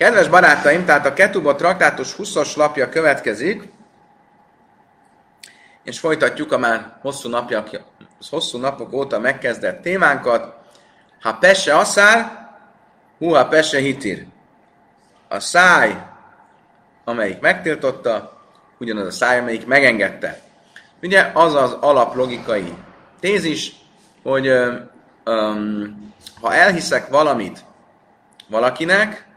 Kedves barátaim, tehát a Ketubot Traktátus 20-as lapja következik, és folytatjuk a már hosszú napok óta megkezdett témánkat. Ha pesse aszár, húha pesse hitír. A száj, amelyik megtiltotta, ugyanaz a száj, amelyik megengedte. Ugye az az alaplogikai tézis, hogy ha elhiszek valamit valakinek,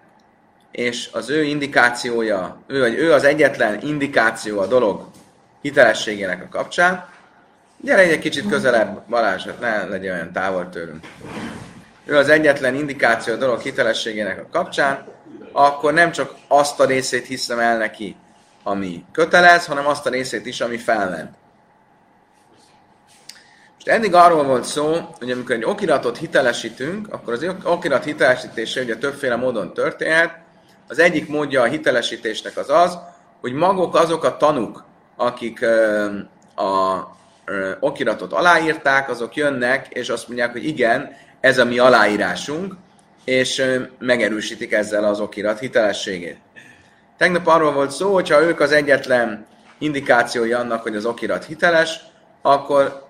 és az ő indikációja, ő az egyetlen indikáció a dolog hitelességének a kapcsán, gyere egy kicsit közelebb, Balázs, ne legyen olyan távol tőlünk. Ő az egyetlen indikáció a dolog hitelességének a kapcsán, akkor nem csak azt a részét hiszem el neki, ami kötelez, hanem azt a részét is, ami felment. Most eddig arról volt szó, hogy amikor egy okiratot hitelesítünk, akkor az okirat hitelesítése ugye többféle módon történhet. Az egyik módja a hitelesítésnek az az, hogy maguk azok a tanúk, akik a okiratot aláírták, azok jönnek, és azt mondják, hogy igen, ez a mi aláírásunk, és megerősítik ezzel az okirat hitelességét. Tegnap arról volt szó, hogyha ők az egyetlen indikációja annak, hogy az okirat hiteles, akkor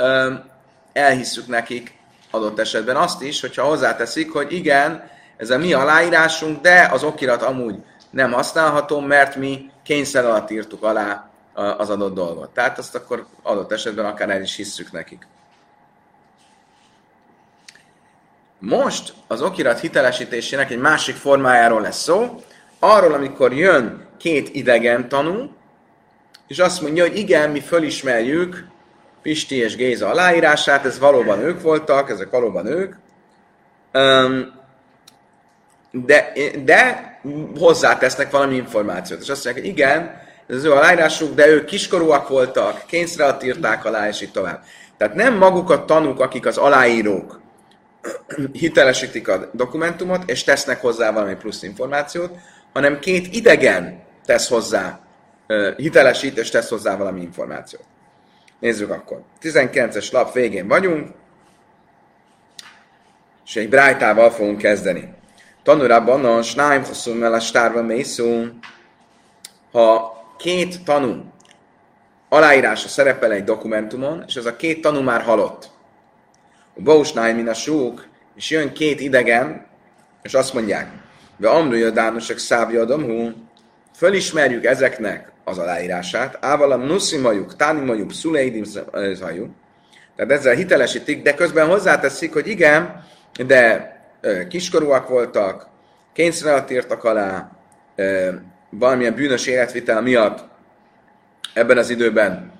elhisszük nekik adott esetben azt is, hogyha hozzáteszik, hogy igen, ez a mi aláírásunk, de az okirat amúgy nem használható, mert mi kényszer alatt írtuk alá az adott dolgot. Tehát azt akkor adott esetben akár el is hisszük nekik. Most az okirat hitelesítésének egy másik formájáról lesz szó, arról, amikor jön két idegen tanú, és azt mondja, hogy igen, mi fölismerjük Pisti és Géza aláírását, ez valóban ők voltak, ezek valóban ők, de hozzátesznek valami információt. És azt mondják, hogy igen, ez az ő aláírásuk, de ők kiskorúak voltak, kényszerre alatt írták alá, és így tovább. Tehát nem maguk a tanúk, akik az aláírók hitelesítik a dokumentumot, és tesznek hozzá valami plusz információt, hanem két idegen tesz hozzá, hitelesít, és tesz hozzá valami információt. Nézzük akkor. 19-es lap végén vagyunk, és egy brájtával fogunk kezdeni. Tanúrában a snáim hosszú mellestárban mészó. Ha két tanú aláírása szerepel egy dokumentumon, és ez a két tanú már halott. A bósnáim min a súk, és jön két idegen, és azt mondják, ve amrúja dánosok szávjadom hú, fölismerjük ezeknek az aláírását, ávalam nuszimajuk, tánimajuk, szuleidim zajuk, tehát ezzel hitelesítik, de közben hozzáteszik, hogy igen, de kiskorúak voltak, kényszerre írtak alá, valamilyen bűnös életvitel miatt ebben az időben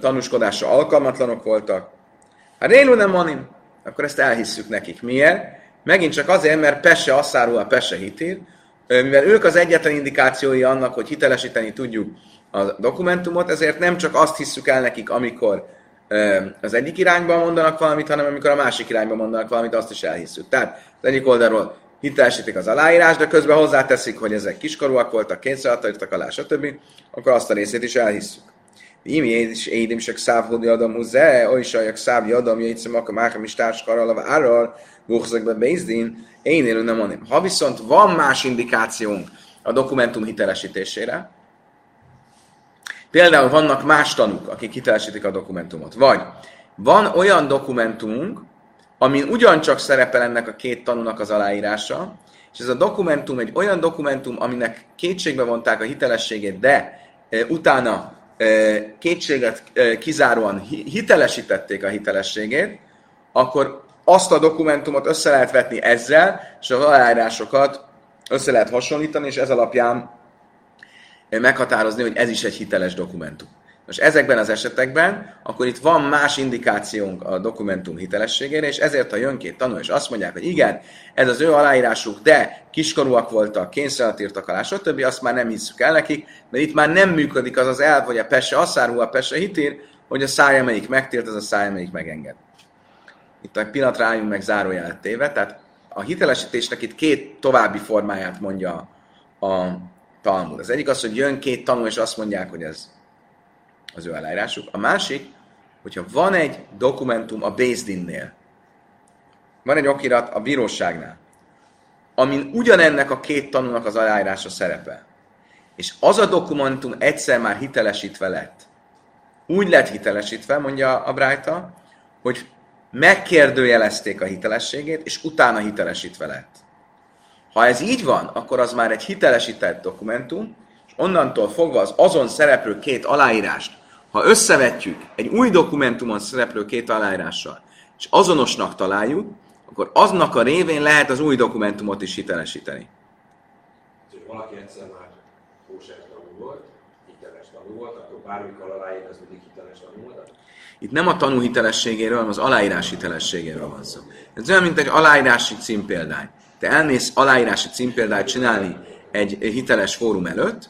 tanúskodásra alkalmatlanok voltak. Ha rélu nem manim, akkor ezt elhisszük nekik. Miért? Megint csak azért, mert pesse asszárul a pesse hitír, mivel ők az egyetlen indikációi annak, hogy hitelesíteni tudjuk a dokumentumot, ezért nem csak azt hisszük el nekik, amikor az egyik irányban mondanak valamit, hanem amikor a másik irányban mondanak valamit, azt is elhisszük. Tehát az egyik oldalról hitelesítik az aláírás, de közben hozzáteszik, hogy ezek kiskorúak voltak, kényszerítettek alá, stb. Akkor azt a részét is elhisszük. Imi és édim sek szávhódi adam húzze, olyisajak szávdi adam, jegyszem akar mákem is társkarral, árral, buhzak be bézdin, én élő nem mondom. Ha viszont van más indikációnk a dokumentum hitelesítésére, például vannak más tanúk, akik hitelesítik a dokumentumot. Vagy van olyan dokumentumunk, amin ugyancsak szerepel ennek a két tanúnak az aláírása, és ez a dokumentum egy olyan dokumentum, aminek kétségbe vonták a hitelességét, de utána kétséget kizáróan hitelesítették a hitelességét, akkor azt a dokumentumot össze lehet vetni ezzel, és az aláírásokat össze lehet hasonlítani, és ez alapján meghatározni, hogy ez is egy hiteles dokumentum. Most ezekben az esetekben, akkor itt van más indikációnk a dokumentum hitelességére, és ezért, ha jön két tanú, és azt mondják, hogy igen, ez az ő aláírásuk, de kiskorúak voltak, kényszerre írtak alá, stb., azt már nem hisszük el nekik, mert itt már nem működik az az elv, hogy a pesse asszárú, a pesse hitír, hogy a száj, amelyik megtilt, az a száj, amelyik megenged. Itt egy pillanatra álljunk meg zárójelet téve, tehát a hitelesítésnek itt két további formáját mondja a Talmud. Az egyik az, hogy jön két tanú, és azt mondják, hogy ez az ő aláírásuk. A másik, hogyha van egy dokumentum a Bézdinnél, van egy okirat a bíróságnál, amin ugyanennek a két tanúnak az aláírása szerepel. És az a dokumentum egyszer már hitelesítve lett. Úgy lett hitelesítve, mondja a Brájta, hogy megkérdőjelezték a hitelességét, és utána hitelesítve lett. Ha ez így van, akkor az már egy hitelesített dokumentum, és onnantól fogva az azon szereplő két aláírást, ha összevetjük egy új dokumentumon szereplő két aláírással, és azonosnak találjuk, akkor aznak a révén lehet az új dokumentumot is hitelesíteni. Valaki egyszer már kóser tanú volt, hiteles tanú volt, akkor bármikor aláír, az mindig hiteles tanú volt? Itt nem a tanú hitelességéről, hanem az aláírás hitelességéről van szó. Ez olyan, mint egy aláírási címpéldány. Te elmész aláírási címpéldányt csinálni egy hiteles fórum előtt,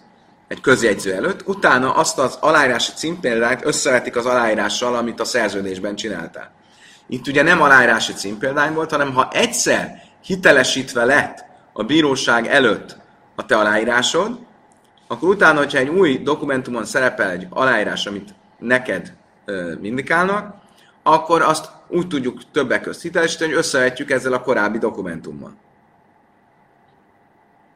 egy közjegyző előtt, utána azt az aláírási címpéldányt összevetik az aláírással, amit a szerződésben csináltál. Itt ugye nem aláírási címpéldány volt, hanem ha egyszer hitelesítve lett a bíróság előtt a te aláírásod, akkor utána, hogyha egy új dokumentumon szerepel egy aláírás, amit neked indikálnak, akkor azt úgy tudjuk többek közt hitelesíteni, hogy összevetjük ezzel a korábbi dokumentummal.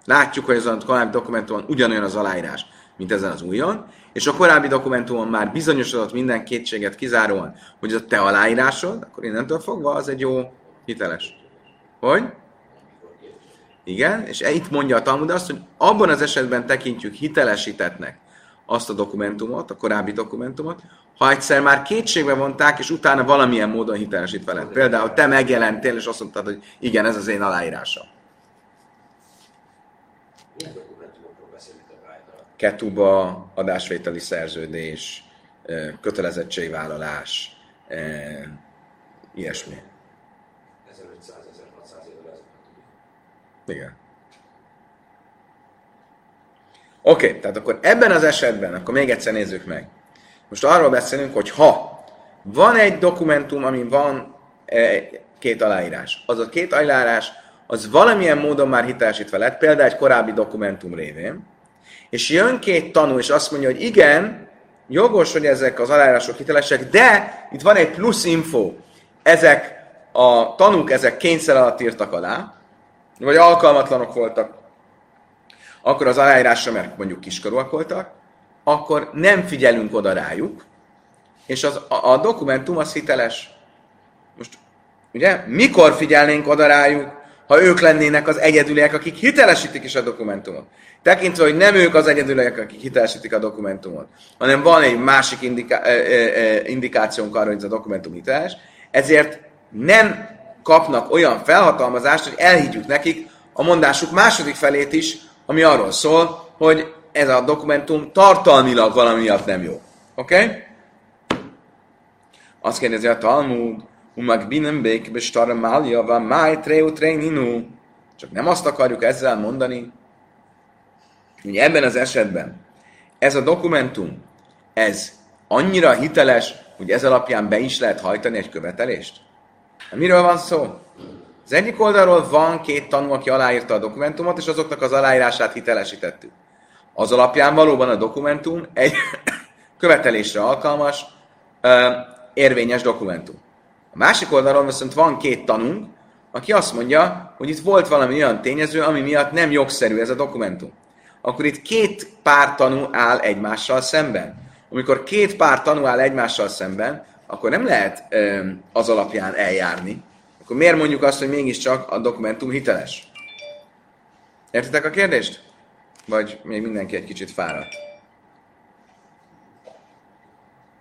Látjuk, hogy ezen a korábbi dokumentumon ugyanolyan az aláírás, mint ezen az újon, és a korábbi dokumentumon már bizonyosodott minden kétséget kizáróan, hogy ez a te aláírásod, akkor innentől fogva az egy jó hiteles. Hogy? Igen, és itt mondja a Talmud azt, hogy abban az esetben tekintjük hitelesítetnek azt a dokumentumot, a korábbi dokumentumot, ha egyszer már kétségbe vonták, és utána valamilyen módon hitelesítve lett. Például te megjelentél, és azt mondtad, hogy igen, ez az én aláírásom. Milyen dokumentumokról beszélünk a Brájta? Ketuba, adásvételi szerződés, kötelezettségvállalás, ilyesmi. 1500-1600 évvel ezelőtt. Igen. Oké, tehát akkor ebben az esetben, akkor még egyszer nézzük meg. Most arról beszélünk, hogy ha van egy dokumentum, amin van két aláírás, az a két aláírás, az valamilyen módon már hitelesítve lett, például egy korábbi dokumentum révén, és jön két tanú, és azt mondja, hogy igen, jogos, hogy ezek az aláírások hitelesek, de itt van egy plusz info. Ezek a tanúk, ezek kényszer alatt írtak alá, vagy alkalmatlanok voltak, akkor az aláírásra, mert mondjuk kiskorúak voltak, akkor nem figyelünk oda rájuk, és a dokumentum az hiteles. Most, ugye, mikor figyelnénk oda rájuk, ha ők lennének az egyedüliek, akik hitelesítik is a dokumentumot? Tekintve, hogy nem ők az egyedüliek, akik hitelesítik a dokumentumot, hanem van egy másik indikációnk arra, hogy ez a dokumentum hiteles, ezért nem kapnak olyan felhatalmazást, hogy elhiggyük nekik a mondásuk második felét is, ami arról szól, hogy ez a dokumentum tartalmilag valami miatt nem jó. Oké? Okay? Azt kérdezi a Talmud, csak nem azt akarjuk ezzel mondani, hogy ebben az esetben ez a dokumentum, ez annyira hiteles, hogy ez alapján be is lehet hajtani egy követelést? Miről van szó? Az egyik oldalról van két tanú, aki aláírta a dokumentumot, és azoknak az aláírását hitelesítettük. Az alapján valóban a dokumentum egy követelésre alkalmas, érvényes dokumentum. A másik oldalról viszont van két tanúnk, aki azt mondja, hogy itt volt valami olyan tényező, ami miatt nem jogszerű ez a dokumentum. Akkor itt két pár tanú áll egymással szemben. Amikor két pár tanú áll egymással szemben, akkor nem lehet az alapján eljárni. Akkor miért mondjuk azt, hogy mégiscsak a dokumentum hiteles? Értitek a kérdést? Vagy még mindenki egy kicsit fáradt?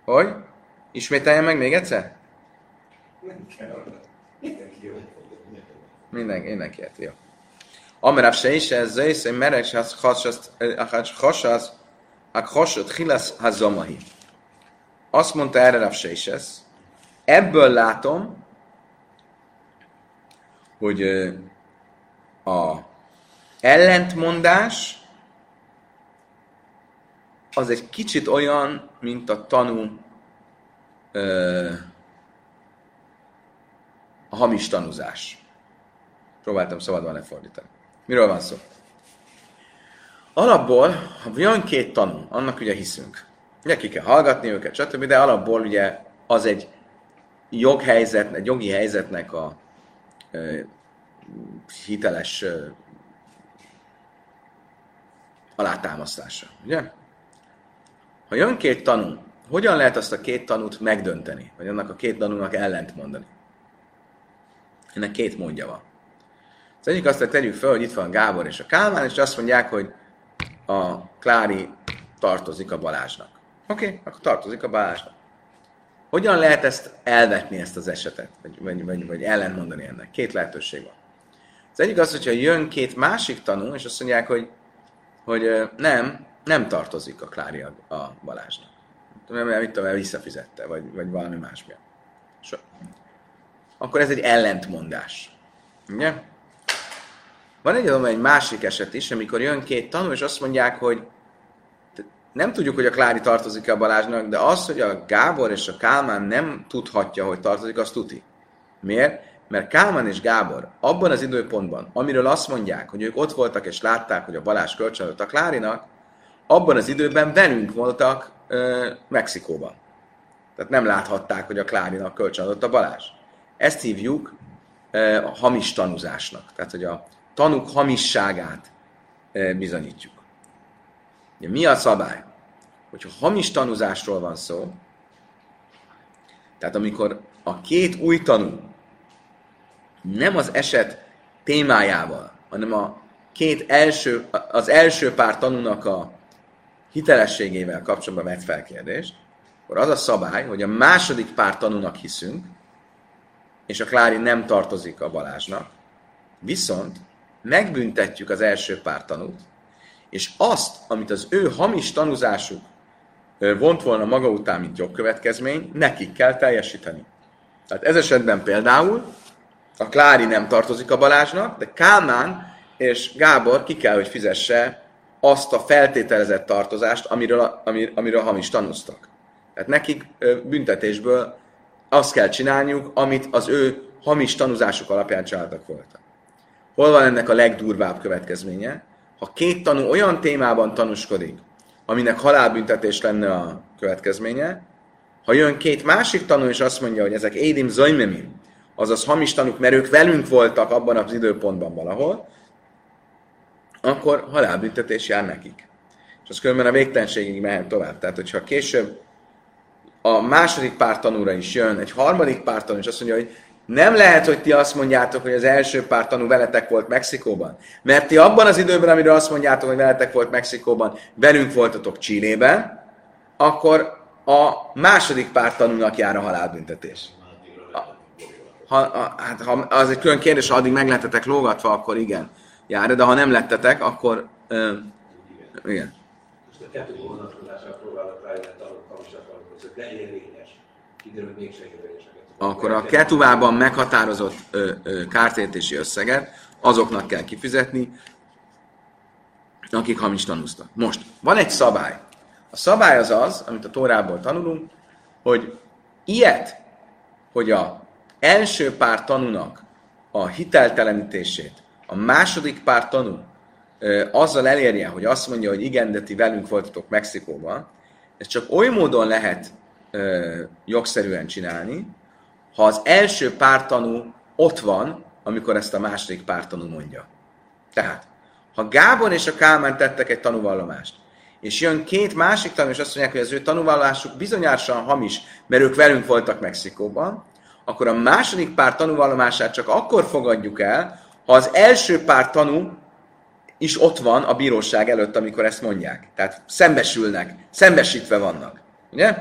Hogy? Ismételjen meg még egyszer? Nem kell. Mindenki érti, jó. Amerabb Séshez, Zészén, Mereshez, Hassad, Hilasz, Hazamahi. Azt mondta erre Rav Séshez, ebből látom, hogy a ellentmondás az egy kicsit olyan, mint a tanú a hamis tanúzás. Próbáltam szabadban lefordítani. Miről van szó? Alapból, ha olyan két tanú, annak ugye hiszünk. Ugye ki kell hallgatni őket, stb. De alapból ugye az egy jogi helyzetnek a hiteles alátámasztása, ugye? Ha jön két tanú, hogyan lehet azt a két tanút megdönteni, vagy annak a két tanúnak ellent mondani? Ennek két módja van. Az egyik azt, hogy tegyük fel, hogy itt van Gábor és a Kálmán, és azt mondják, hogy a Klári tartozik a Balázsnak. Oké, akkor tartozik a Balázsnak. Hogyan lehet ezt elvetni, ezt az esetet, vagy ellentmondani ennek? Két lehetőség van. Az egyik az, hogyha jön két másik tanú, és azt mondják, hogy nem tartozik a Klári a Balázsnak. Mit tudom, visszafizette, vagy valami más miatt. So. Akkor ez egy ellentmondás. Ugye? Van egy másik eset is, amikor jön két tanú, és azt mondják, hogy nem tudjuk, hogy a Klári tartozik-e a Balázsnak, de az, hogy a Gábor és a Kálmán nem tudhatja, hogy tartozik, az tuti. Miért? Mert Kálmán és Gábor abban az időpontban, amiről azt mondják, hogy ők ott voltak és látták, hogy a Balázs kölcsönadott a Klárinak, abban az időben velünk voltak Mexikóban. Tehát nem láthatták, hogy a Klárinak kölcsönadott a Balázs. Ezt hívjuk a hamis tanúzásnak. Tehát, hogy a tanúk hamisságát bizonyítjuk. Ugye, mi a szabály? Hogyha hamis tanúzásról van szó, tehát amikor a két új tanú nem az eset témájával, hanem a két az első pár tanúnak a hitelességével kapcsolatban vett fel kérdést, akkor az a szabály, hogy a második pár tanúnak hiszünk, és a Klári nem tartozik a Balázsnak, viszont megbüntetjük az első pár tanút, és azt, amit az ő hamis tanúzásuk vont volna maga után, mint jogkövetkezmény, nekik kell teljesíteni. Tehát ez esetben például a Klári nem tartozik a Balázsnak, de Kálmán és Gábor ki kell, hogy fizesse azt a feltételezett tartozást, amiről hamis tanúztak. Tehát nekik büntetésből azt kell csinálniuk, amit az ő hamis tanúzásuk alapján csináltak voltak. Hol van ennek a legdurvább következménye? Ha két tanú olyan témában tanúskodik, aminek halálbüntetés lenne a következménye, ha jön két másik tanú és azt mondja, hogy ezek édim zajmemim, azaz hamis tanúk, mert ők velünk voltak abban az időpontban valahol, akkor halálbüntetés jár nekik. És az különben a végtelenségig mehet tovább. Tehát, hogyha később a második pár tanúra is jön, egy harmadik pár tanú is azt mondja, hogy nem lehet, hogy ti azt mondjátok, hogy az első pár tanú veletek volt Mexikóban. Mert ti abban az időben, amire azt mondjátok, hogy veletek volt Mexikóban, velünk voltatok Chilében, akkor a második pár tanúnak jár a halálbüntetés. Ha az egy külön kérdés, ha addig meg lettetek lógatva, akkor igen jár, de ha nem lettetek, akkor igen. Most a kettő vonatkozásra próbálok rájönni a tanulkamisakon, hogy leérvényes, kiderül mégse érvényesek. Akkor a ketuvában meghatározott kártértési összeget azoknak kell kifizetni, akik hamis tanúztak. Most, van egy szabály. A szabály az az, amit a Tórából tanulunk, hogy ilyet, hogy az első pár tanúnak a hiteltelenítését a második pár tanú azzal elérje, hogy azt mondja, hogy igen, de ti velünk voltatok Mexikóban, ez csak oly módon lehet jogszerűen csinálni, ha az első pártanú ott van, amikor ezt a második pártanú mondja. Tehát, ha Gábor és a Kálmán tettek egy tanúvallomást, és jön két másik tanú, és azt mondják, hogy az ő tanúvallomásuk bizonyásan hamis, mert ők velünk voltak Mexikóban, akkor a második pár tanúvallomását csak akkor fogadjuk el, ha az első pártanú is ott van a bíróság előtt, amikor ezt mondják. Tehát szembesülnek, szembesítve vannak. Ugye?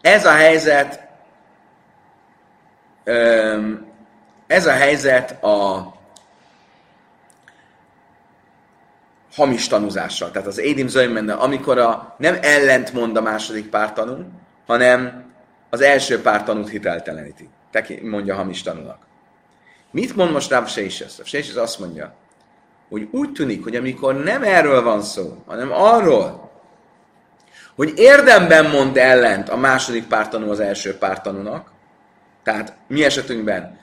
Ez a helyzet a hamis tanúzással, tehát az édim zöjmenne, amikor nem ellentmond a második pártanú, hanem az első pártanút hitelteleníti, mondja a hamis tanúnak. Mit mond most Ráv Séshez? Ráv Séshez azt mondja, hogy úgy tűnik, hogy amikor nem erről van szó, hanem arról, hogy érdemben mond ellent a második pártanú az első pártanúnak, tehát mi esetünkben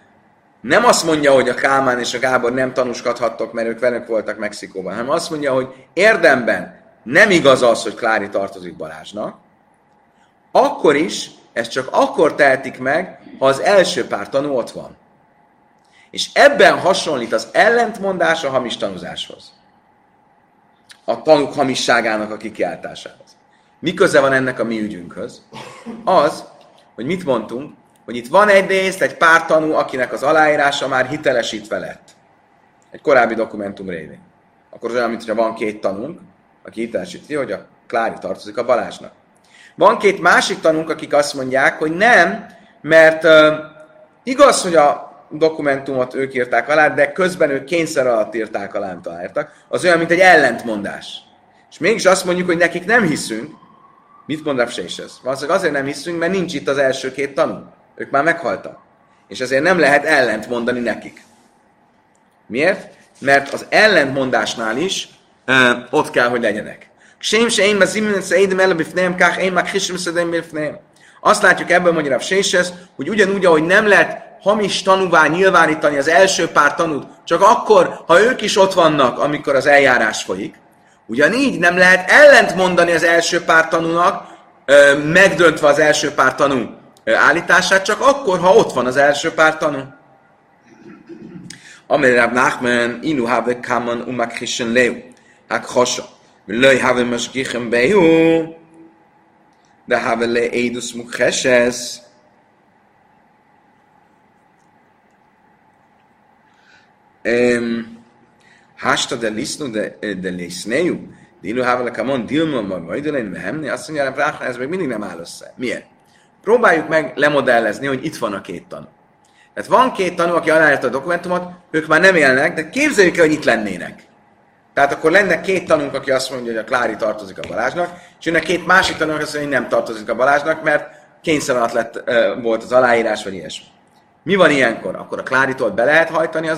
nem azt mondja, hogy a Kálmán és a Gábor nem tanúskodhattok, mert ők velük voltak Mexikóban, hanem azt mondja, hogy érdemben nem igaz az, hogy Klári tartozik Balázsnak, akkor is, ezt csak akkor tehetik meg, ha az első pártanú ott van. És ebben hasonlít az ellentmondás a hamis tanúzáshoz. A tanúk hamisságának a kikiáltásához. Mi köze van ennek a mi ügyünkhöz? Az, hogy mit mondtunk, hogy itt van egyrészt egy pár tanú, akinek az aláírása már hitelesítve lett. Egy korábbi dokumentum révén. Akkor olyan, mintha van két tanúnk, aki hitelesíti, hogy a Klári tartozik a Balázsnak. Van két másik tanúnk, akik azt mondják, hogy nem, mert igaz, hogy a dokumentumot ők írták alá, de közben ők kényszer alatt írták alá, amit aláírtak. Az olyan, mint egy ellentmondás. És mégis azt mondjuk, hogy nekik nem hiszünk. Mit mond Rav Séshez? Valószínűleg azért nem hiszünk, mert nincs itt az első két tanú. Ők már meghaltak. És ezért nem lehet ellentmondani nekik. Miért? Mert az ellentmondásnál is ott kell, hogy legyenek. Azt látjuk ebből, mondja Rav Séshez, hogy ugyanúgy, ahogy nem lehet hamis tanúvá nyilvánítani az első pár tanút, csak akkor, ha ők is ott vannak, amikor az eljárás folyik. Ugyanígy nem lehet ellentmondani az első pár tanúnak, megdöntve az első pár tanú állítását, csak akkor, ha ott van az első pár tanú. Amire Ráv Náchmán inu have kaman umakhishen leu. Hak hasha. Lei have mashkichem beyu. De have le eidus mukheshes. Hásta de lisznú, de lésznéjú, de illuhávalak a mond, dilmon, vagy majdolén, vehemné, azt mondja, Rákna, ez még mindig nem áll össze. Miért? Próbáljuk meg lemodellezni, hogy itt van a két tanú. Tehát van két tanú, aki aláírta a dokumentumot, ők már nem élnek, de képzeljük el, hogy itt lennének. Tehát akkor lenne két tanunk, aki azt mondja, hogy a Klári tartozik a Balázsnak, és jönnek két másik tanúk, azt mondja, hogy nem tartozik a Balázsnak, mert kényszer alatt volt az aláírás, vagy ilyesmi. Mi van ilyenkor? Akkor a Kláritól be lehet hajtani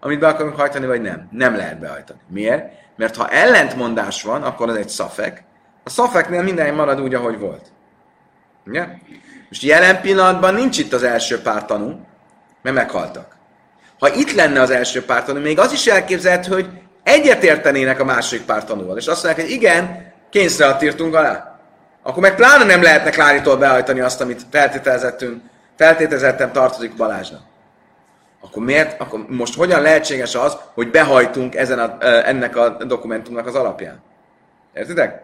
amit be akarunk hajtani, vagy nem? Nem lehet behajtani. Miért? Mert ha ellentmondás van, akkor az egy szafek. A szafeknél minden marad úgy, ahogy volt. Ugye? Most jelen pillanatban nincs itt az első pár tanú, mert meghaltak. Ha itt lenne az első pár tanú, még az is elképzelhető, hogy egyetértenének a másik pár tanúval. És azt mondják, hogy igen, kényszer alatt írtunk alá. Akkor meg pláne nem lehetne Kláritól behajtani azt, amit feltételezettem tartozik Balázsnak. Akkor miért? Akkor most hogyan lehetséges az, hogy behajtunk ennek a dokumentumnak az alapján? Értitek?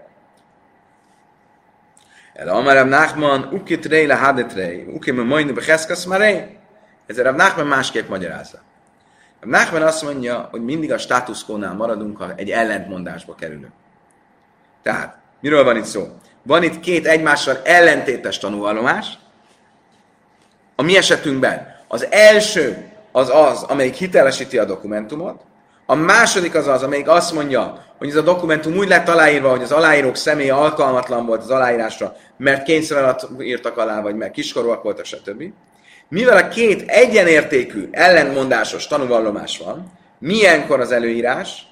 Elhamar Rav Náchmán, ukitrei lehadetrei, ukime majdnem beheszkasz marei. Ezért Rav Náchmán másképp magyarázza. Rav Náchmán azt mondja, hogy mindig a status quo-nál maradunk, ha egy ellentmondásba kerülünk. Tehát, miről van itt szó? Van itt két egymással ellentétes tanúvallomás. A mi esetünkben az első az, amelyik hitelesíti a dokumentumot, a második az, amelyik azt mondja, hogy ez a dokumentum úgy lett aláírva, hogy az aláírók személye alkalmatlan volt az aláírásra, mert kényszer alatt írtak alá, vagy mert kiskorúak voltak, stb. Mivel a két egyenértékű, ellentmondásos tanúvallomás van, milyenkor az előírás?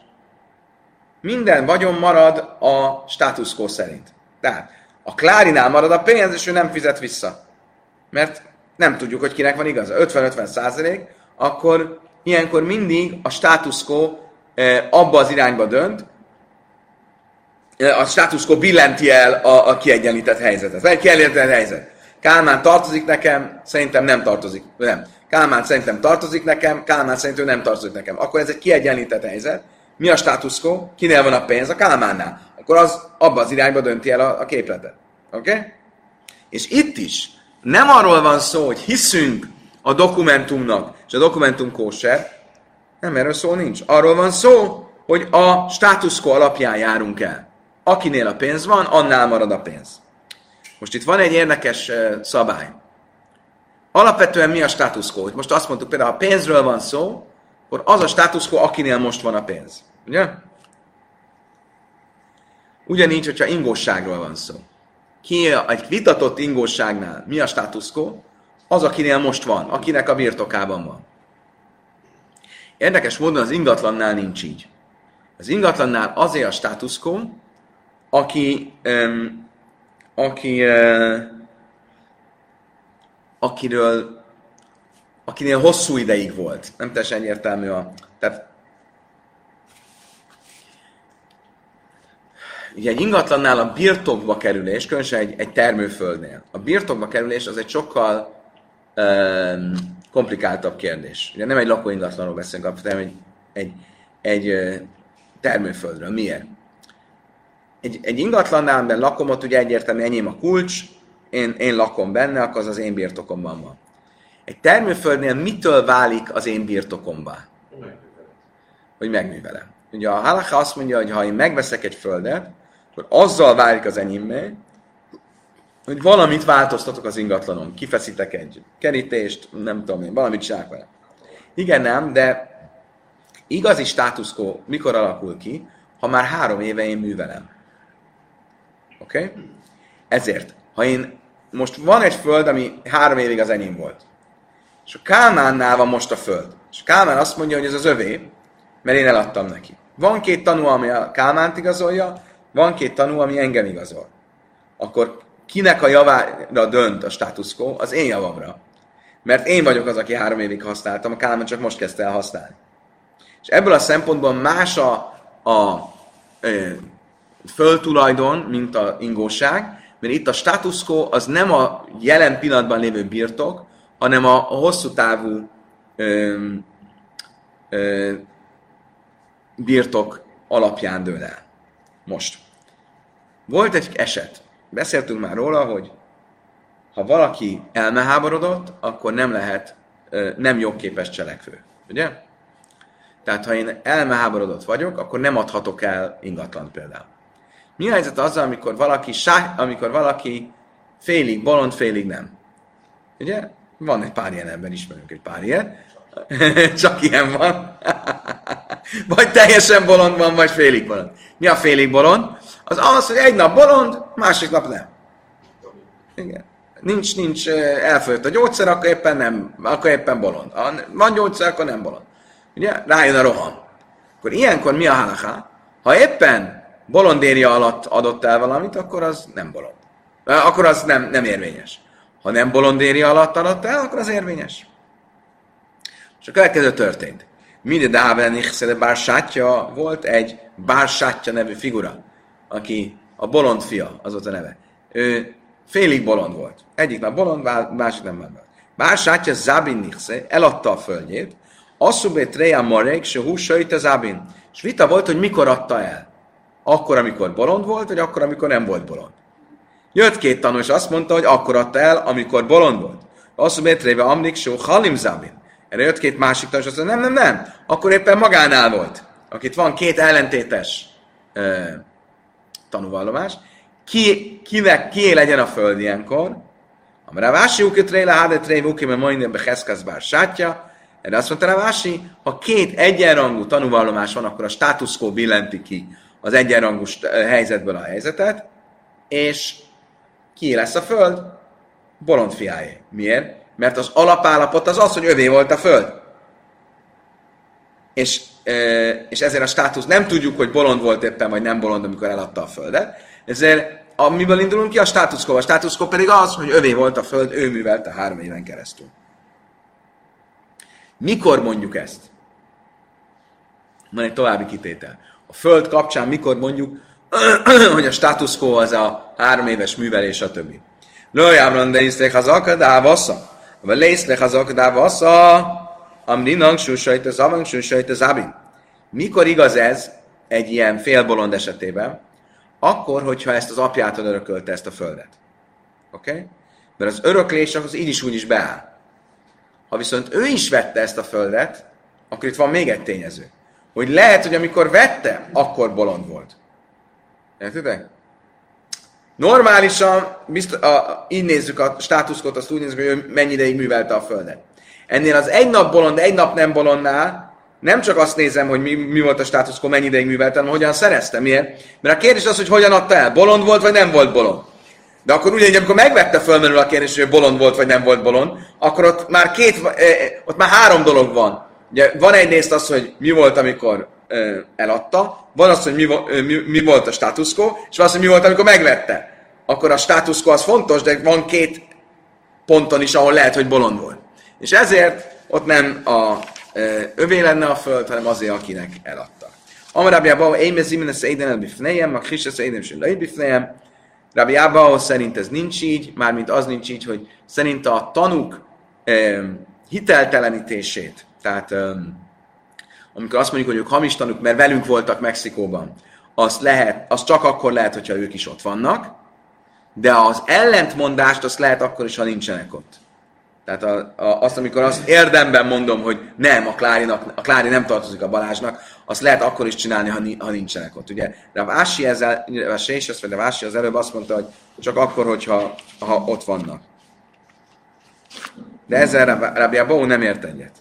Minden vagyon marad a status quo szerint. Tehát a Klárinál marad a pénz, és ő nem fizet vissza. Mert nem tudjuk, hogy kinek van igaza. 50-50%, akkor ilyenkor mindig a status quo abba az irányba dönt, a status quo billenti el a kiegyenlített helyzetet. Egy kiegyenlített helyzet. Kálmán tartozik nekem, szerintem nem tartozik. Nem. Kálmán szerintem tartozik nekem, Kálmán szerintem nem tartozik nekem. Akkor ez egy kiegyenlített helyzet. Mi a status quo? Kinél van a pénz? A Kálmánnál. Akkor az abba az irányba dönti el a képletet. Oké? Okay? És itt is nem arról van szó, hogy hiszünk a dokumentumnak, és a dokumentum kóser, nem erről szó nincs. Arról van szó, hogy a status quo alapján járunk el. Akinél a pénz van, annál marad a pénz. Most itt van egy érdekes szabály. Alapvetően mi a status quo? Most azt mondtuk például, ha pénzről van szó, akkor az a status quo, akinél most van a pénz. Ugye? Ugyanígy, hogyha ingósságról van szó. Ki egy vitatott ingósságnál mi a status quo? Az, akinél most van, akinek a birtokában van. Érdekes módon az ingatlannál nincs így. Az ingatlannál azért a status quo, akinél hosszú ideig volt. Nem teljesen egyértelmű tehát, ugye egy ingatlannál a birtokba kerülés, különösen egy termőföldnél. A birtokba kerülés az egy sokkal komplikáltabb kérdés. Ugye nem egy lakóingatlanról beszélünk, hanem egy termőföldről. Miért? Egy ingatlannál, amiben lakom, ott ugye egyértelmű, enyém a kulcs, én lakom benne, akkor az az én birtokomban van. Egy termőföldnél mitől válik az én birtokomban? Hogy megművelem. Ugye a halakha azt mondja, hogy ha én megveszek egy földet, akkor azzal válik az enyémmel, hogy valamit változtatok az ingatlanon. Kifeszítek egy kerítést, nem tudom én, valamit csinálok vele. Igen, nem, de igazi status quo mikor alakul ki, ha már 3 éve én művelem. Oké? Okay? Ezért, ha én most van egy föld, ami 3 évig az enyém volt, és a Kálmánnál van most a föld, és a Kálmán azt mondja, hogy ez az övé, mert én eladtam neki. Van 2 tanú, ami a Kálmánt igazolja, van 2 tanú, ami engem igazol. Akkor kinek a javára dönt a status quo? Az én javamra. Mert én vagyok az, aki 3 évig használtam, a Kálmán csak most kezdte el használni. És ebből a szempontból más a földtulajdon, mint a ingóság, mert itt a status quo az nem a jelen pillanatban lévő birtok, hanem a hosszú távú birtok alapján dől el. Most. Volt egy eset, beszéltünk már róla, hogy ha valaki elmeháborodott, akkor nem lehet, nem jogképes cselekvő. Ugye? Tehát, ha én elmeháborodott vagyok, akkor nem adhatok el ingatlant például. Mi a helyzet azzal, amikor valaki félig bolond, félig nem? Ugye? Van egy pár ilyen ember, ismerünk egy pár ilyet. Csak ilyen van. Vagy teljesen bolond van, vagy félig bolond. Mi a félig bolond? Az az, hogy egy nap bolond, másik nap nem. Igen. Nincs elfogyott a gyógyszer, akkor éppen bolond. Ha van gyógyszer, akkor nem bolond. Ugye? Rájön a roham. Akkor ilyenkor mi a halakha? Ha éppen bolondéria alatt adott el valamit, akkor az nem bolond. Akkor az nem érvényes. Ha nem bolondéria alatt adott el, akkor az érvényes. És a következő történt. Volt egy Bársátja nevű figura, aki a bolond fia, az volt a neve. Ő félig bolond volt. Egyik nap bolond, másik nem volt. Bársátja Zabin Nichse eladta a földjét, Asszubét Réa Marek, se húsait a Zabin. És vita volt, hogy mikor adta el. Akkor, amikor bolond volt, vagy akkor, amikor nem volt bolond. Jött 2 tanú, és azt mondta, hogy akkor adta el, amikor bolond volt. Asszubét Réva Amnik, se Halim Zabin. Erre jött 2 másik tanú, és azt mondta, nem, akkor éppen magánál volt. Akit van 2 ellentétes tanúvallomás. Kié legyen a föld ilyenkor? Amire Vási ukitré lehádet révuki, mert majdnem beheszkász Bársátja. Erre azt mondta Ráv Ashi, ha 2 egyenrangú tanúvallomás van, akkor a status quo billenti ki az egyenrangú helyzetből a helyzetet, és ki lesz a föld? Bolond fiáé. Miért? Mert az alapállapot az az, hogy övé volt a föld. És ezért a státusz, nem tudjuk, hogy bolond volt éppen, vagy nem bolond, amikor eladta a földet. Ezért amiből indulunk ki, a status quo. A status quo pedig az, hogy övé volt a föld, ő művelte 3 éven keresztül. Mikor mondjuk ezt? Van egy további kitétel. A föld kapcsán mikor mondjuk, hogy a status quo az a 3 éves művelés, a többi. Lőjámran, de iszlek az akadáv assza. Vagy lészlek az akadáv assza. Amrinang súsajt az avang súsajt az abin. Mikor igaz ez egy ilyen félbolond esetében? Akkor, hogyha ezt az apjától örökölte ezt a földet. Oké? Okay? Mert az öröklés az így is úgy is beáll. Ha viszont ő is vette ezt a földet, akkor itt van még egy tényező. Hogy lehet, hogy amikor vette, akkor bolond volt. Értitek? Normálisan, így nézzük a státuszkot, azt úgy nézzük, hogy ő mennyi ideig művelte a földet. Ennél az 1 nap bolond, 1 nap nem bolondnál nem csak azt nézem, hogy mi volt a státuszkó, mennyi ideig művelte, hanem hogyan szerezte. Miért? Mert a kérdés az, hogy hogyan adta el. Bolond volt, vagy nem volt bolond. De akkor ugye, amikor megvette fölmerül a kérdés, hogy bolond volt, vagy nem volt bolond, akkor ott már ott már 3 dolog van. Ugye van egyrészt az, hogy mi volt, amikor eladta, van az, hogy mi volt a status quo, és van az, hogy mi volt, amikor megvette. Akkor a status quo az fontos, de van 2 ponton is, ahol lehet, hogy bolond volt. És ezért ott nem a övé lenne a föld, hanem azért, akinek eladta. Amarabiában, émez imenes éden elbifnejem, a Krisztus éden sem leibifnejem. Rabbi Abba szerint ez nincs így, mármint az nincs így, hogy szerint a tanúk hiteltelenítését. Tehát amikor azt mondjuk, hogy ők hamis tanúk, mert velünk voltak Mexikóban, az csak akkor lehet, hogyha ők is ott vannak, de az ellentmondást azt lehet akkor is, ha nincsenek ott. Tehát azt, amikor azt érdemben mondom, hogy nem, a Klári nem tartozik a Balázsnak, azt lehet akkor is csinálni, ha nincsenek ott. Ugye Ráv Ashi az előbb azt mondta, hogy csak akkor, hogyha ott vannak. De ezzel Rábbia nem ért egyet.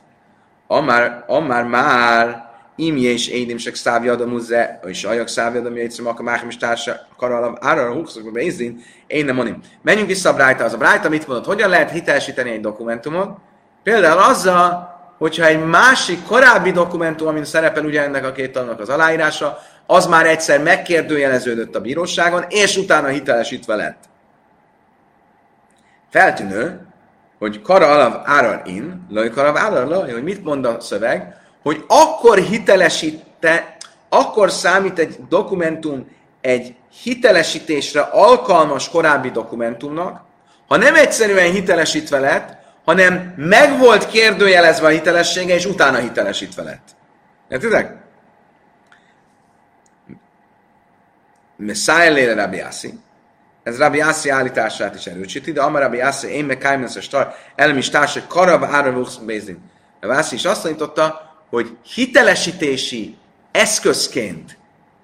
Amár imje és édimsek szávjadamúzze, és ajak szávjadamja egyszerűen, akkor mákem is társa karalav, ára húkszokba beízzin, én nem mondom. Menjünk vissza a Brájtához. A Brájta mit mondott? Hogyan lehet hitelesíteni egy dokumentumot? Például azzal, hogyha egy másik korábbi dokumentum, amin szerepel ugyanennek a két tanulnak az aláírása, az már egyszer megkérdőjeleződött a bíróságon, és utána hitelesítve lett. Feltűnő, hogy karalav ára in, laj karalav ára laj, hogy mit mond a szöveg, hogy akkor akkor számít egy dokumentum egy hitelesítésre alkalmas korábbi dokumentumnak, ha nem egyszerűen hitelesítve lett, hanem meg volt kérdőjelezve a hitelessége, és utána hitelesítve lett. Értitek? Messzájlére Rábbia Ashi. Ez Rábbia Ashi állítását is erősíti, de amár Rábbia Ashi én meg kájmenszes tar, elmis társa karab áravúsz bézin. Rábbia Ashi is azt tanította, hogy hitelesítési eszközként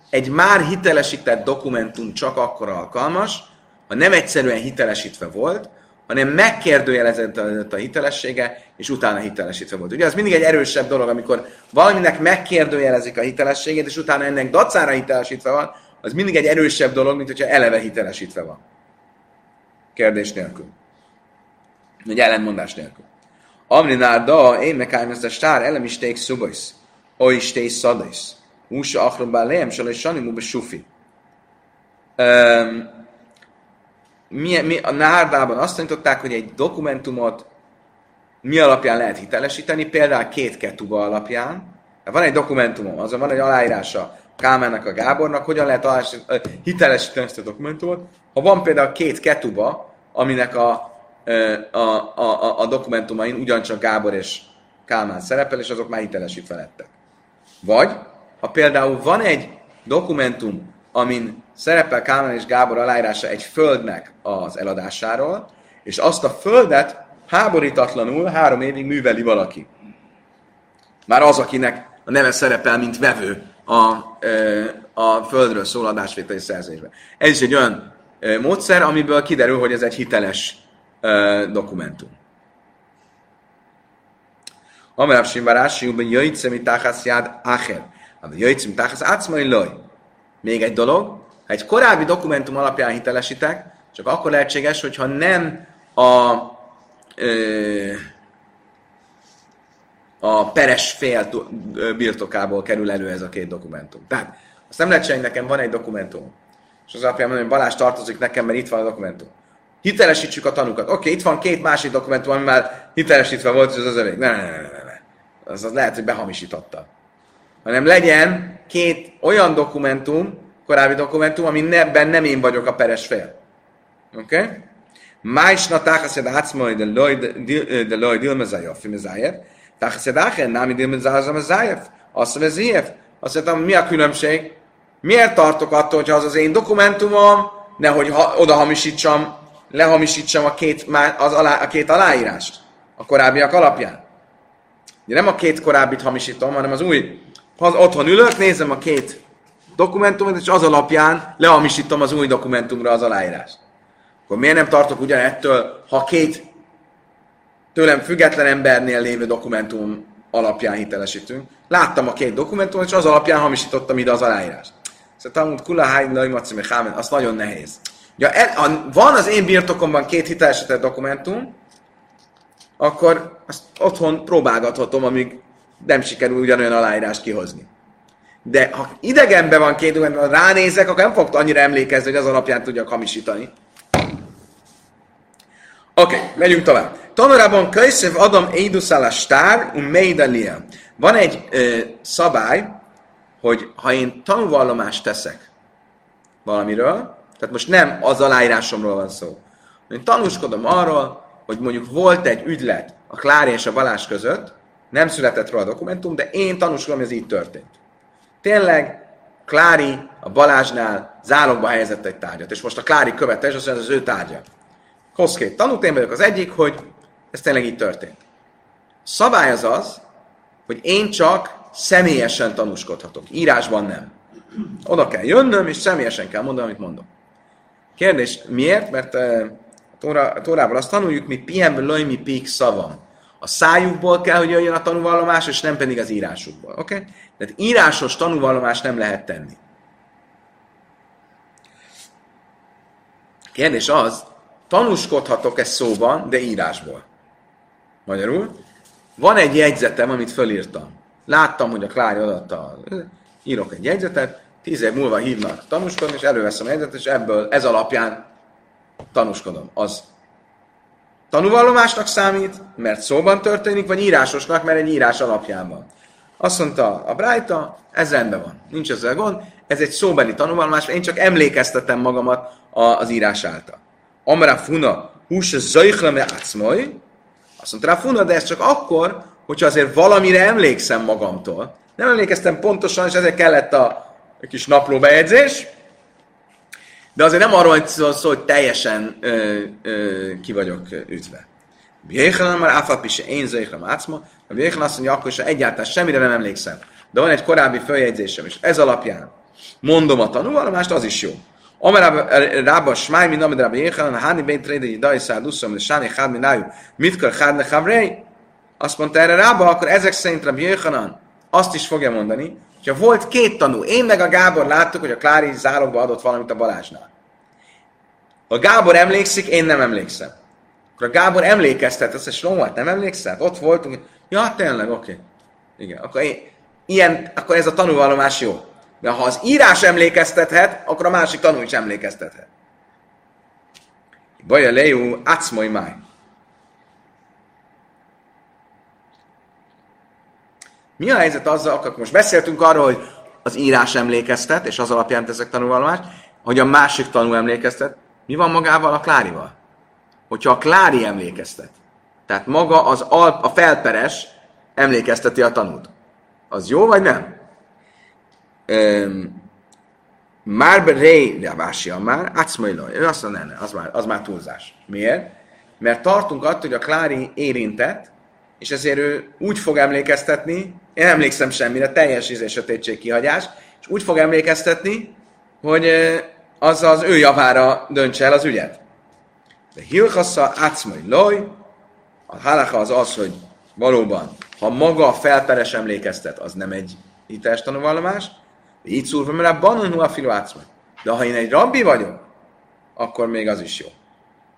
egy már hitelesített dokumentum csak akkor alkalmas, ha nem egyszerűen hitelesítve volt, hanem megkérdőjelezett a hitelessége, és utána hitelesítve volt. Ugye az mindig egy erősebb dolog, amikor valaminek megkérdőjelezik a hitelességét, és utána ennek dacára hitelesítve van, az mindig egy erősebb dolog, mint hogyha eleve hitelesítve van. Kérdés nélkül. Vagy ellentmondás nélkül. Amrinár da, én mekájmezte stár, elemisték szubajsz, oisték szadajsz, úsa akrobán lejem, salaj sanimúbe sufi. Mi a nárdában azt tanították, hogy egy dokumentumot mi alapján lehet hitelesíteni, például két ketuba alapján. Van egy dokumentumom, azon van egy aláírása Kálmának, a Gábornak, hogyan lehet hitelesíteni ezt a dokumentumot. Ha van például két ketuba, aminek a dokumentumain ugyancsak Gábor és Kálmán szerepel, és azok már hitelesítve lettek. Vagy, ha például van egy dokumentum, amin szerepel Kálmán és Gábor aláírása egy földnek az eladásáról, és azt a földet háborítatlanul 3 évig műveli valaki. Már az, akinek a neve szerepel, mint vevő a földről szól adásvételi szerzésben. Ez is egy olyan módszer, amiből kiderül, hogy ez egy hiteles dokumentum. Amarav simbarásiúban jöjtszemi táhász jád áher. Jöjtszemi táhász átszmai loj. Még egy dolog, ha egy korábbi dokumentum alapján hitelesítek, csak akkor lehetséges, hogyha nem a peres fél birtokából kerül elő ez a két dokumentum. Tehát azt nem lehet, hogy nekem van egy dokumentum, és az alapján mondom, hogy Balázs tartozik nekem, mert itt van a dokumentum. Hitelesítsük a tanúkat. Oké, itt van két másik dokumentum, ami már hitelesítve volt, és az az övék. Ne. Az lehet, hogy behamisította. Hanem legyen két olyan dokumentum, korábbi dokumentum, amiben nem én vagyok a peres fél. Oké? Májsna táhaszed átszmai de loj dilmezájaf, filmezájef. Táhaszed áhen, námi dilmezájef, asszvezéjef. Azt mondtam, mi a különbség? Miért tartok attól, hogyha az az én dokumentumom, nehogy lehamisítsam a két aláírást a korábbiak alapján. Ugye nem a két korábbit hamisítom, hanem az új. Ha otthon ülök, nézem a két dokumentumot, és az alapján lehamisítom az új dokumentumra az aláírást. Akkor miért nem tartok ugyanettől, ha két tőlem független embernél lévő dokumentum alapján hitelesítünk? Láttam a két dokumentumot, és az alapján hamisítottam ide az aláírást. Szóval Talmud kulahány lajmatszimi hámen, az nagyon nehéz. Ja, van az én birtokomban két hitelesített dokumentum, akkor azt otthon próbálgathatom, amíg nem sikerül ugyanolyan aláírást kihozni. De ha idegenben van két dokumentum, ránézek, akkor nem fogok annyira emlékezni, hogy az alapján tudjak hamisítani. Oké, megyünk tovább. Tanorában köszöv adam éduszál stár un meidalia. Van egy szabály, hogy ha én tanúvallomást teszek valamiről, tehát most nem az aláírásomról van szó. Én tanúskodom arról, hogy mondjuk volt egy ügylet a Klári és a Balázs között, nem született róla dokumentum, de én tanúskodom, hogy ez így történt. Tényleg Klári a Balázsnál zálogba helyezett egy tárgyat, és most a Klári követte, és azt mondja, ez az ő tárgya. Hozz két tanút, én vagyok az egyik, hogy ez tényleg így történt. A szabály az az, hogy én csak személyesen tanúskodhatok, írásban nem. Oda kell jönnöm, és személyesen kell mondanom, amit mondom. Kérdés, miért? Mert a Tórában azt tanuljuk, mi pihem lojmi pík szavam. A szájukból kell, hogy jöjjön a tanúvallomás, és nem pedig az írásukból. Oké? Okay? Tehát írásos tanúvallomást nem lehet tenni. Kérdés az, tanúskodhatok-e szóban, de írásból? Magyarul, van egy jegyzetem, amit fölírtam. Láttam, hogy a Klári odatta, írok egy jegyzetet, 10 év múlva hívnak tanúskodni, és előveszem a jegyzetet, és ebből ez alapján tanúskodom. Az tanúvallomásnak számít, mert szóban történik, vagy írásosnak, mert egy írás alapján van. Azt mondta a Brájta, ez rendben van, nincs ezzel gond, ez egy szóbeli tanúvallomás, én csak emlékeztetem magamat az írás által. Amra funa, hús zöjhleme átszmoj, azt mondta rá funa, de ez csak akkor, hogyha azért valamire emlékszem magamtól. Nem emlékeztem pontosan, és ezért kellett a kis naplóbejegyzés, de azért nem arról szó, hogy teljesen ki vagyok ütve. Jéhlen már áfap is, én zöjhlem átszma, a Jéhlen azt mondja, akkor is egyáltalán semmire nem emlékszem. De van egy korábbi feljegyzésem, és ez alapján mondom a tanúvallomást, az is jó. Amara Rabba Shmai min Amad Rabbi Yechanan Hani ben Tredi Dai Sadusom de Shani Chad Minayu Mitkor Chad Nechavre. Azt mondta erre Rabba, akkor ezek szerint Rabbi Yechanan azt is fogja mondani, hogyha volt két tanú, én meg a Gábor láttuk, hogy a Klári zálogba adott valamit a Balázsnál. A Gábor emlékszik, én nem emlékszem. Akkor a Gábor emlékeztet, azt mondja, Slomát nem emlékszem? Ott voltunk. Ja, tényleg, oké. Igen, akkor, akkor ez a tanúvallomás jó. De ha az írás emlékeztethet, akkor a másik tanú is emlékeztethet. Baja lejú, ácmoj máj. Mi a helyzet azzal, akkor most beszéltünk arról, hogy az írás emlékeztet, és az alapján teszek tanúvallomást, hogy a másik tanú emlékeztet. Mi van magával a Klárival? Hogyha a Klári emlékeztet, tehát maga az a felperes emlékezteti a tanút. Az jó vagy nem? Márberé revásia már, átszmajló, ő azt mondja, ne, az már túlzás. Miért? Mert tartunk attól, hogy a Klári érintett, és ezért ő úgy fog emlékeztetni, én nem emlékszem semmire, teljes sötétség kihagyás, és úgy fog emlékeztetni, hogy az az ő javára döntse el az ügyet. De hilkassa átszmajló, a halacha az az, hogy valóban, ha maga a felperes emlékeztet, az nem egy hiteles tanúvallomás, így szúrva, mert banonul a filoácmai. De ha én egy rabbi vagyok, akkor még az is jó.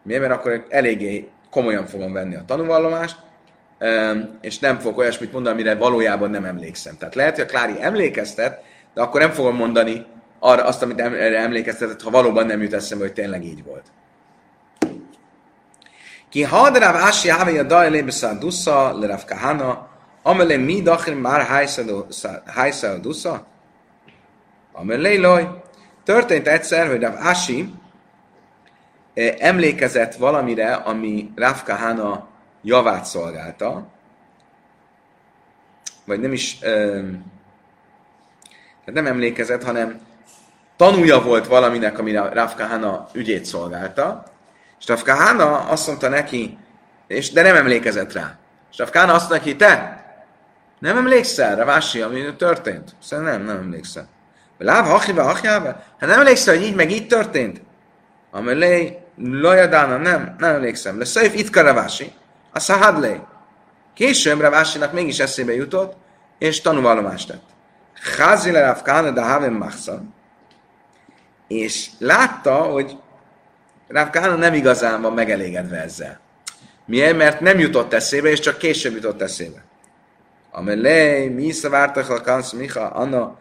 Miért? Mert akkor eléggé komolyan fogom venni a tanúvallomást, és nem fogok olyasmit mondani, amire valójában nem emlékszem. Tehát lehet, hogy a Klári emlékeztet, de akkor nem fogom mondani arra azt, amit emlékeztetett, ha valóban nem jut eszembe, hogy tényleg így volt. Ki hadráv ási hávéja dajlébeszá dusza, le Rav Kahana, amelé mi dachri már hájszá dusza, Ameléloj. Történt egyszer, hogy Ráv Ashi emlékezett valamire, ami Rav Kahana javát szolgálta, vagy nem is, nem emlékezett, hanem tanúja volt valaminek, ami Rav Kahana ügyét szolgálta, és Rav Kahana azt mondta neki, de nem emlékezett rá. És Rav Kahana azt mondta neki, te nem emlékszel, Ráv Ashi, ami történt? Szerintem nem emlékszel. Láv, hachiba, hachjába? Hát nem emlékszel, hogy így meg így történt? Amelé, lojadána, nem emlékszem. Le szöjv itka Rav Ashi, a szahadlé. Később Rav Ashinak mégis eszébe jutott, és tanúvallomást tett. Cházile Rav Kahana da havem machsa. És látta, hogy Rav Kahana nem igazán van megelégedve ezzel. Miért? Mert nem jutott eszébe, és csak később jutott eszébe. Amelé, mi szavártak a kansz, miha, anna,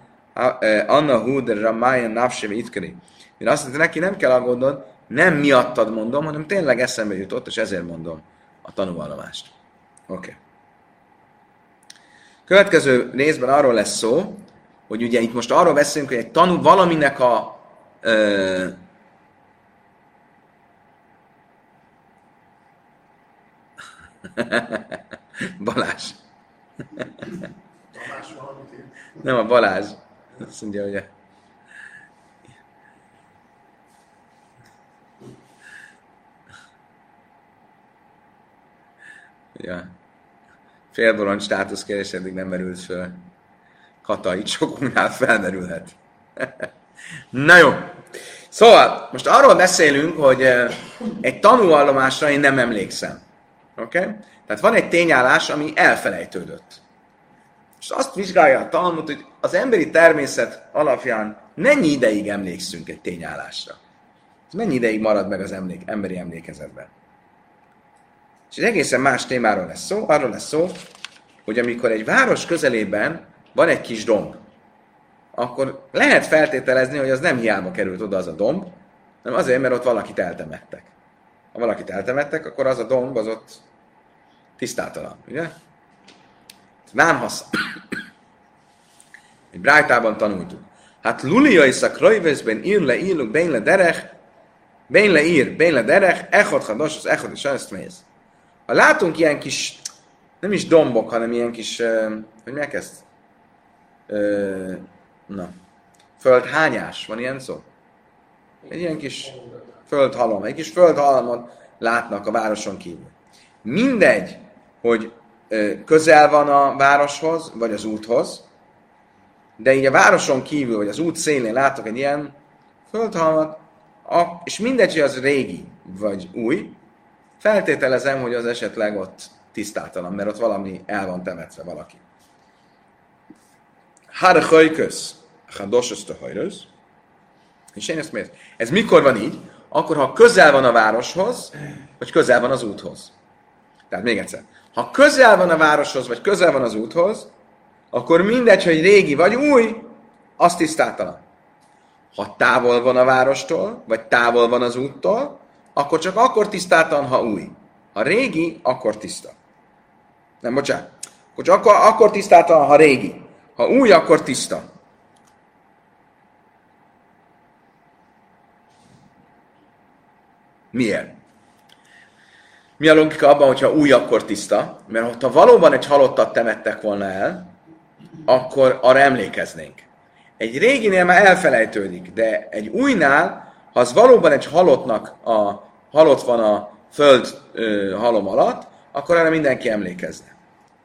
Anna Huder Ramája Navseve Itkeri. Én azt mondta neki, nem kell aggódnod, nem miattad mondom, hanem tényleg eszembe jutott, és ezért mondom a tanúvallomást. Oké. Következő részben arról lesz szó, hogy ugye itt most arról beszélünk, hogy egy tanú valaminek a Balázs. Nem a Balázs. Azt mondja, hogy ja. Félbolond státuszkérés eddig nem merült föl. Kata itt sokunknál felmerülhet. Na jó. Szóval, most arról beszélünk, hogy egy tanúvallomásra én nem emlékszem. Oké? Okay? Tehát van egy tényállás, ami elfelejtődött. És azt vizsgálja a Talmud, hogy az emberi természet alapján mennyi ideig emlékszünk egy tényállásra. Mennyi ideig marad meg az emberi emlékezetben. És egy egészen más témáról lesz szó. Arról lesz szó, hogy amikor egy város közelében van egy kis domb, akkor lehet feltételezni, hogy az nem hiába került oda az a domb, hanem azért, mert ott valakit eltemettek. Ha valakit eltemettek, akkor az a domb az ott tisztátalan, ugye? Námhasz. Egy Brájtában tanultuk. Hát luliai szakrajvészben írle írluk, bényle ír, bényle derech, echod hados, az echod is azt mész. Ha látunk ilyen kis, nem is dombok, hanem ilyen kis, hogy miért ezt? Na, földhányás, van ilyen szó? Egy ilyen kis földhalom, egy kis földhalmot látnak a városon kívül. Mindegy, hogy közel van a városhoz, vagy az úthoz, de így a városon kívül, vagy az út szélén látok egy ilyen földhalmat, és mindegy, hogy az régi, vagy új, feltételezem, hogy az esetleg ott tisztátalan, mert ott valami el van temetve valaki. Hárhajköz, hadososztahajröz, és én ezt miért? Ez mikor van így? Akkor, ha közel van a városhoz, vagy közel van az úthoz. Tehát még egyszer. Ha közel van a városhoz, vagy közel van az úthoz, akkor mindegy, hogy régi vagy új, az tisztátalan. Ha távol van a várostól, vagy távol van az úttól, akkor csak akkor tisztátalan, ha új. Ha régi, akkor tiszta. Nem, bocsánat. Csak akkor tisztátalan, ha régi. Ha új, akkor tiszta. Miért? Mi a logika abban, hogyha új, akkor tiszta? Mert ha valóban egy halottat temettek volna el, akkor arra emlékeznénk. Egy réginél már elfelejtődik, de egy újnál, ha az valóban egy halottnak, halott van a föld halom alatt, akkor arra mindenki emlékezne.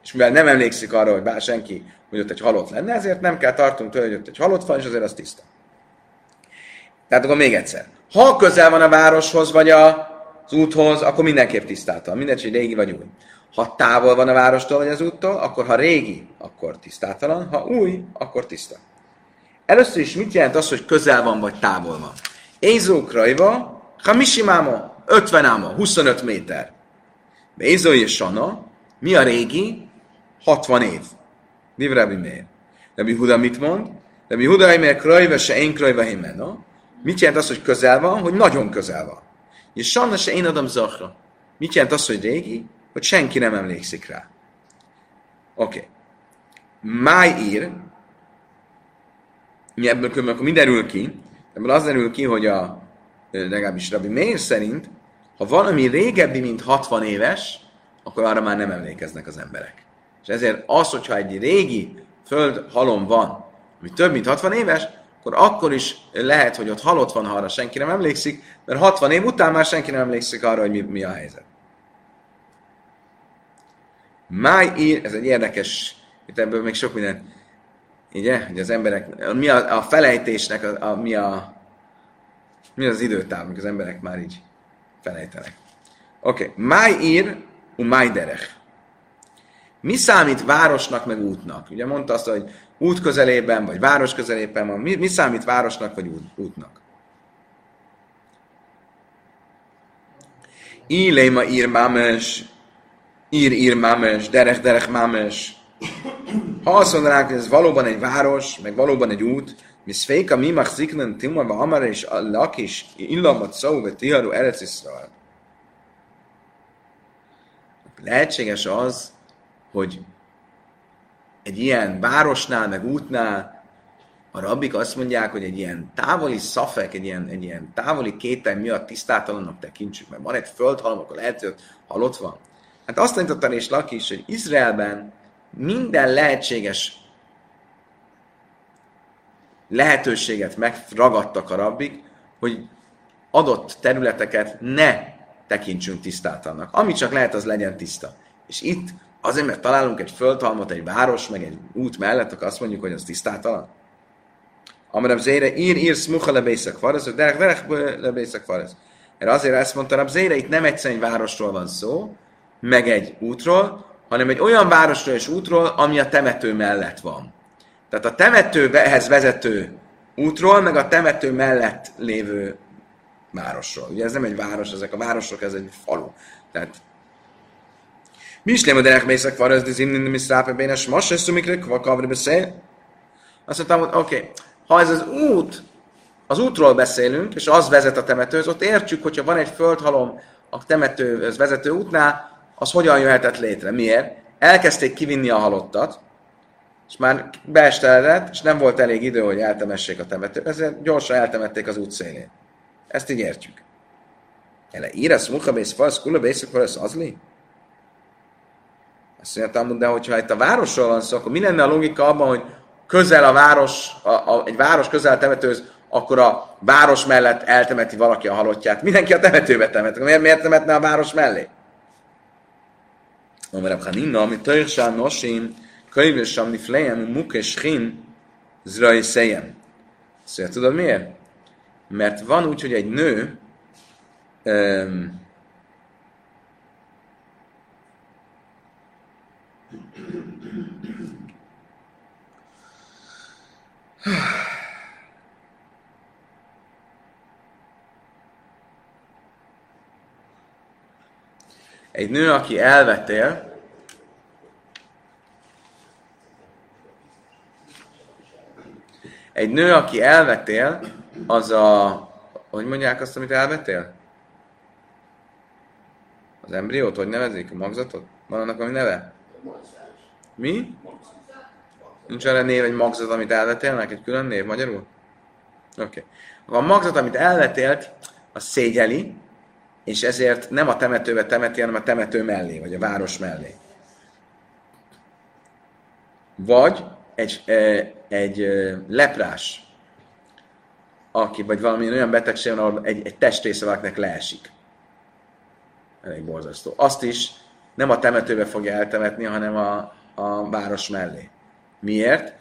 És mivel nem emlékszik arra, hogy bár senki, hogy ott egy halott lenne, ezért nem kell tartunk tőle, hogy ott egy halott van, és azért az tiszta. Tehát akkor még egyszer. Ha közel van a városhoz, vagy az úthoz, akkor mindenképp tisztátalan. Mindegy, hogy régi vagy új. Ha távol van a várostól, vagy az úttól, akkor ha régi, akkor tisztátalan, ha új, akkor tiszta. Először is mit jelent az, hogy közel van, vagy távol van? Ézó krajva, hamisimáma, 50 áma, 25 méter. Ézó és sana, mi a régi? 60 év. Div Rabbi Meir. Nebihuda mit mond? Nebihuda imér krajva se én krajva himena. Mit jelent az, hogy közel van? Hogy nagyon közel van. És sanna se én adom zahra. Mit jelent az, hogy régi? Hogy senki nem emlékszik rá. Oké. Máj ír. Mi ebből különben, akkor mi derül ki? Ebből az derül ki, hogy legalábbis Rabbi Meir szerint, ha valami régebbi, mint 60 éves, akkor arra már nem emlékeznek az emberek. És ezért az, hogyha egy régi földhalom van, ami több mint 60 éves, akkor is lehet, hogy ott halott van, ha arra senki nem emlékszik, mert 60 év után már senki nem emlékszik arra, hogy mi a helyzet. Ez egy érdekes, itt ebből még sok minden, ugye, hogy az emberek, mi a felejtésnek, mi az időtáv, amikor az emberek már így felejtenek. Oké, Májír u Májderech. Mi számít városnak, meg útnak? Ugye mondta azt, hogy út közelében, vagy város közelében van. Mi számít városnak, vagy útnak? Íléma ír mámes, derech mámes. Ha azt mondanánk, hogy ez valóban egy város, meg valóban egy út, mi szféka mi machziknen timava amara és a lakis illamat szauve tiharu eretziszral. Lehetséges az, hogy egy ilyen városnál, meg útnál a rabbik azt mondják, hogy egy ilyen távoli szafek, egy ilyen távoli kétel miatt tisztátalannak tekintsük, mert van egy földhalom, akkor lehet, hogy halott van. Hát azt tanította és Laki is, hogy Izraelben minden lehetséges lehetőséget megragadtak a rabbik, hogy adott területeket ne tekintsünk tisztátalannak. Ami csak lehet, az legyen tiszta. És itt azért, mert találunk egy földhalmot, egy város, meg egy út mellett, akkor azt mondjuk, hogy az tisztátalan. Amire Zére ír smucha lebészek farez, hogy derek lebészek farez. Erre azért ezt mondta Rab Zére, itt nem egyszerűen egy városról van szó, meg egy útról, hanem egy olyan városról és útról, ami a temető mellett van. Tehát a temetőhez vezető útról, meg a temető mellett lévő városról. Ugye ez nem egy város, ezek a városok, ez egy falu. Tehát mi is lémoderek mészek farözdíz inni miszrápebénes masösszumikre kvakavri beszél. Azt mondtam, hogy oké, ha ez az út, az útról beszélünk, és az vezet a temetőhöz, ott értjük, hogyha van egy földhalom a temetőhöz vezető útnál, az hogyan jöhetett létre. Miért? Elkezdték kivinni a halottat, és már beesteledett, és nem volt elég idő, hogy eltemessék a temetőt, ezért gyorsan eltemették az út szélén. Ezt így értjük. Ele írasz, muhabész, fasz, kulabészek, fasz, azli? Azt mondja, de hogyha itt a városról van szó, akkor mi lenne a logika abban, hogy közel a város, egy város közel a temetőhöz, akkor a város mellett eltemeti valaki a halottját. Mindenki a temetőbe temet. Miért temetne a város mellé? Amire Khanina, ami törsán nosim, könyvősam niflejem, mukeshin, zrai szejem. Azt mondja, tudod miért? Mert van úgy, hogy egy nő egy nő, aki elvetél, az a... Hogy mondják azt, amit elvettél? Az embriót, hogy nevezik? A magzatot? Van annak ami neve? Mi? Nincs erre név egy magzat, amit elvetélnek? Egy külön név magyarul? Oké. Okay. A magzat, amit elvetélt, az szégyeli, és ezért nem a temetőbe temeti, hanem a temető mellé, vagy a város mellé. Vagy egy leprás, aki, vagy valami olyan betegség, ahol egy testrészeveleknek leesik. Elég borzasztó. Azt is nem a temetőbe fogja eltemetni, hanem a város mellé. Miért?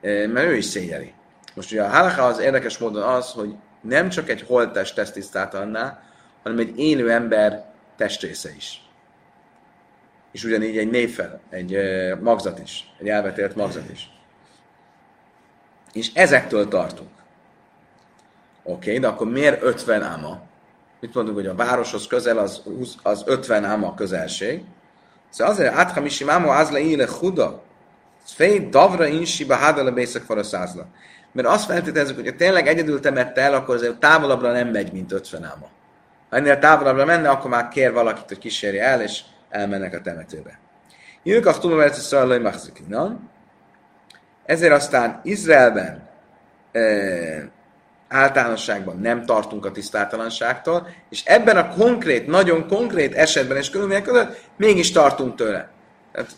Mert ő is szégyeli. Most ugye a halacha az érdekes módon az, hogy nem csak egy holttest tesz tisztátalanná, hanem egy élő ember testrésze is. És ugyanígy egy névfel, egy magzat is, egy elvetélt magzat is. És ezektől tartunk. Oké, de akkor miért 50 áma? Mit mondunk, hogy a városhoz közel az 50 áma közelség? Szóval azért, áthamissim áma az le íle huda, fej davra insi bahádala bészek faraszázla. Mert azt feltételezzük, hogy ha tényleg egyedül temette el, akkor azért távolabbra nem megy, mint 50 áma. Ha ennél távolabbra menne, akkor már kér valakit, hogy kísérje el, és elmennek a temetőbe. Jönk a Tómerci Szallai Maxzikinan. Ezért aztán Izraelben általánosságban nem tartunk a tisztátalanságtól, és ebben a konkrét, nagyon konkrét esetben és körülmények között mégis tartunk tőle. Tehát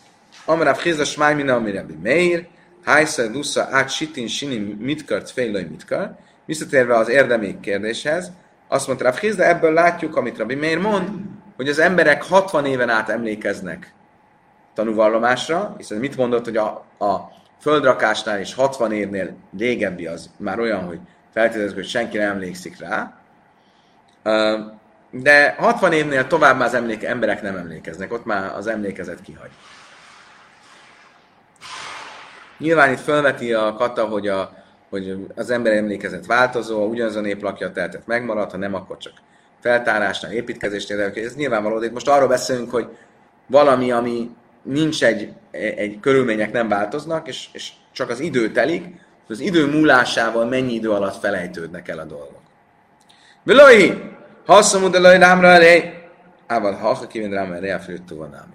Amarav Géza Smáj Mina Ami Rabbi Meir, Hájsza Dusza Át Sitin Sinim Mitkart Fejlai Mitkart. Visszatérve az érdemi kérdéshez, azt mondta Rav Géza, ebből látjuk, amit Rabbi Meir mond, hogy az emberek 60 éven át emlékeznek tanúvallomásra, hiszen mit mondott, hogy a földrakásnál és 60 évnél régebbi az már olyan, hogy feltételezzük, hogy senki nem emlékszik rá, de 60 évnél tovább már az emberek nem emlékeznek, ott már az emlékezet kihagy. Nyilván itt felveti a kata, hogy az ember emlékezet változó, ugyanaz a nép lakja a teltet megmarad, ha nem, akkor csak feltárásnál, építkezésnél, ez nyilvánvaló, de most arról beszélünk, hogy valami, ami nincs egy körülmények nem változnak, és csak az idő telik, az idő múlásával mennyi idő alatt felejtődnek el a dolgok. Vilói! Hasszamud elaj rámra elé! Ával halka kívén rámra elé, elfőttú van ámi.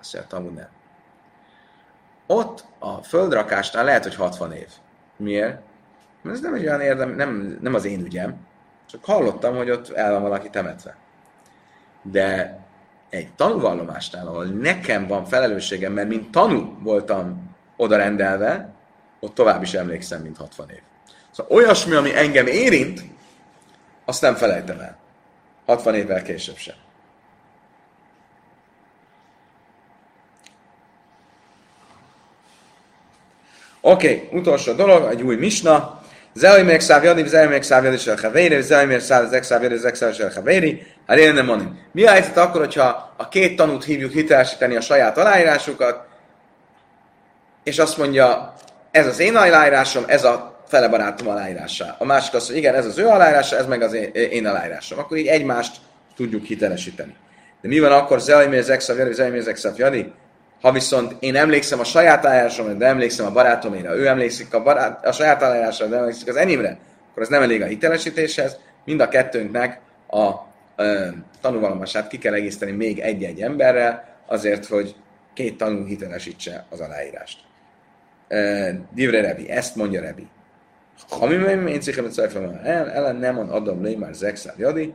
Azt mondja, amúgy nem. Ott a földrakásnál lehet, hogy 60 év. Miért? Mert ez nem egy olyan érdem, nem az én ügyem. Csak hallottam, hogy ott el van valaki temetve. De egy tanúvallomásnál, ahol nekem van felelősségem, mert mint tanú voltam oda rendelve, ott tovább is emlékszem, mint 60 év. Szóval olyasmi, ami engem érint, azt nem felejtem el. 60 évvel később sem. Oké, utolsó dolog, egy új misna. Zelmeg szávjadi, zelmeg szávjadi se havéri, zelmeg szávjadi, zelmeg se havéri. Erről nem mondom. Mi a helyzet akkor, hogyha a két tanút hívjuk hitelesíteni a saját aláírásukat, és azt mondja, ez az én aláírásom, ez a fele barátom aláírása. A másik azt mondja, igen, ez az ő aláírása, ez meg az én aláírásom. Akkor így egymást tudjuk hitelesíteni. De mi van akkor zelmeg szávjadi, zelmeg szávjadi? Ha viszont én emlékszem a saját aláírásomra, de emlékszem a barátomra, ő emlékszik a saját aláírásra, de emlékszik az enyémre, akkor ez nem elég a hitelesítéshez, mind a kettőnknek a tanúvallomását ki kell egészíteni még egy-egy emberrel, azért, hogy két tanú hitelesítse az aláírást. Divre Rebi, ezt mondja Rebi. Ha mi én szépen ellen nem mond adom lé már zekszár jadi,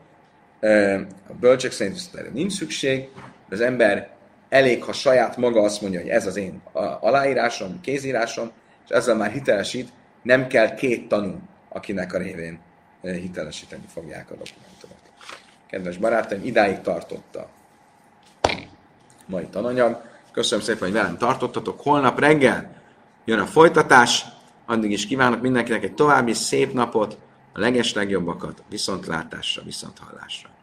a bölcsek szerint viszont erre nincs szükség, az ember elég, ha saját maga azt mondja, hogy ez az én aláírásom, kézírásom, és ezzel már hitelesít, nem kell két tanú, akinek a révén hitelesíteni fogják a dokumentumot. Kedves barátaim, idáig tartott a mai tananyag. Köszönöm szépen, hogy velem tartottatok. Holnap reggel jön a folytatás. Addig is kívánok mindenkinek egy további szép napot, a legeslegjobbakat, viszontlátásra, viszonthallásra.